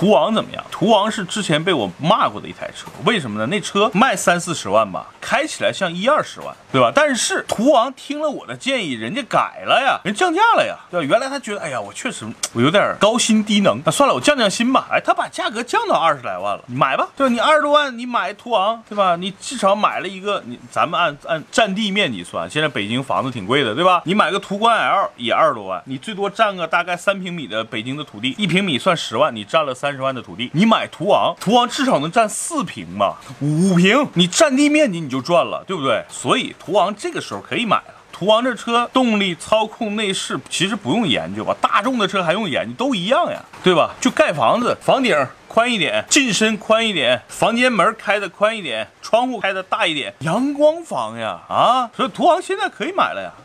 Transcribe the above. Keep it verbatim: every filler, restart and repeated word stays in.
途昂怎么样？途昂是之前被我骂过的一台车，为什么呢？那车卖三四十万吧，开起来像一二十万，对吧？但是途昂听了我的建议，人家改了呀，人降价了呀，对吧？原来他觉得，哎呀，我确实我有点高薪低能，那算了，我降降薪吧。哎，他把价格降到二十来万了，你买吧，对吧？你二十多万你买途昂，对吧？你至少买了一个，你咱们按按占地面积算，现在北京房子挺贵的，对吧？你买个途观 L 也二十多万，你最多占个大概三平米的北京的土地，一平米算十万，你占了三十万的土地。你买途昂，途昂至少能占四平吧，五平，你占地面积你就赚了，对不对？所以途昂这个时候可以买了。途昂这车动力、操控、内饰其实不用研究吧，大众的车还用研究，都一样呀，对吧？就盖房子，房顶宽一点，进深宽一点，房间门开的宽一点，窗户开的大一点，阳光房呀啊！所以途昂现在可以买了呀。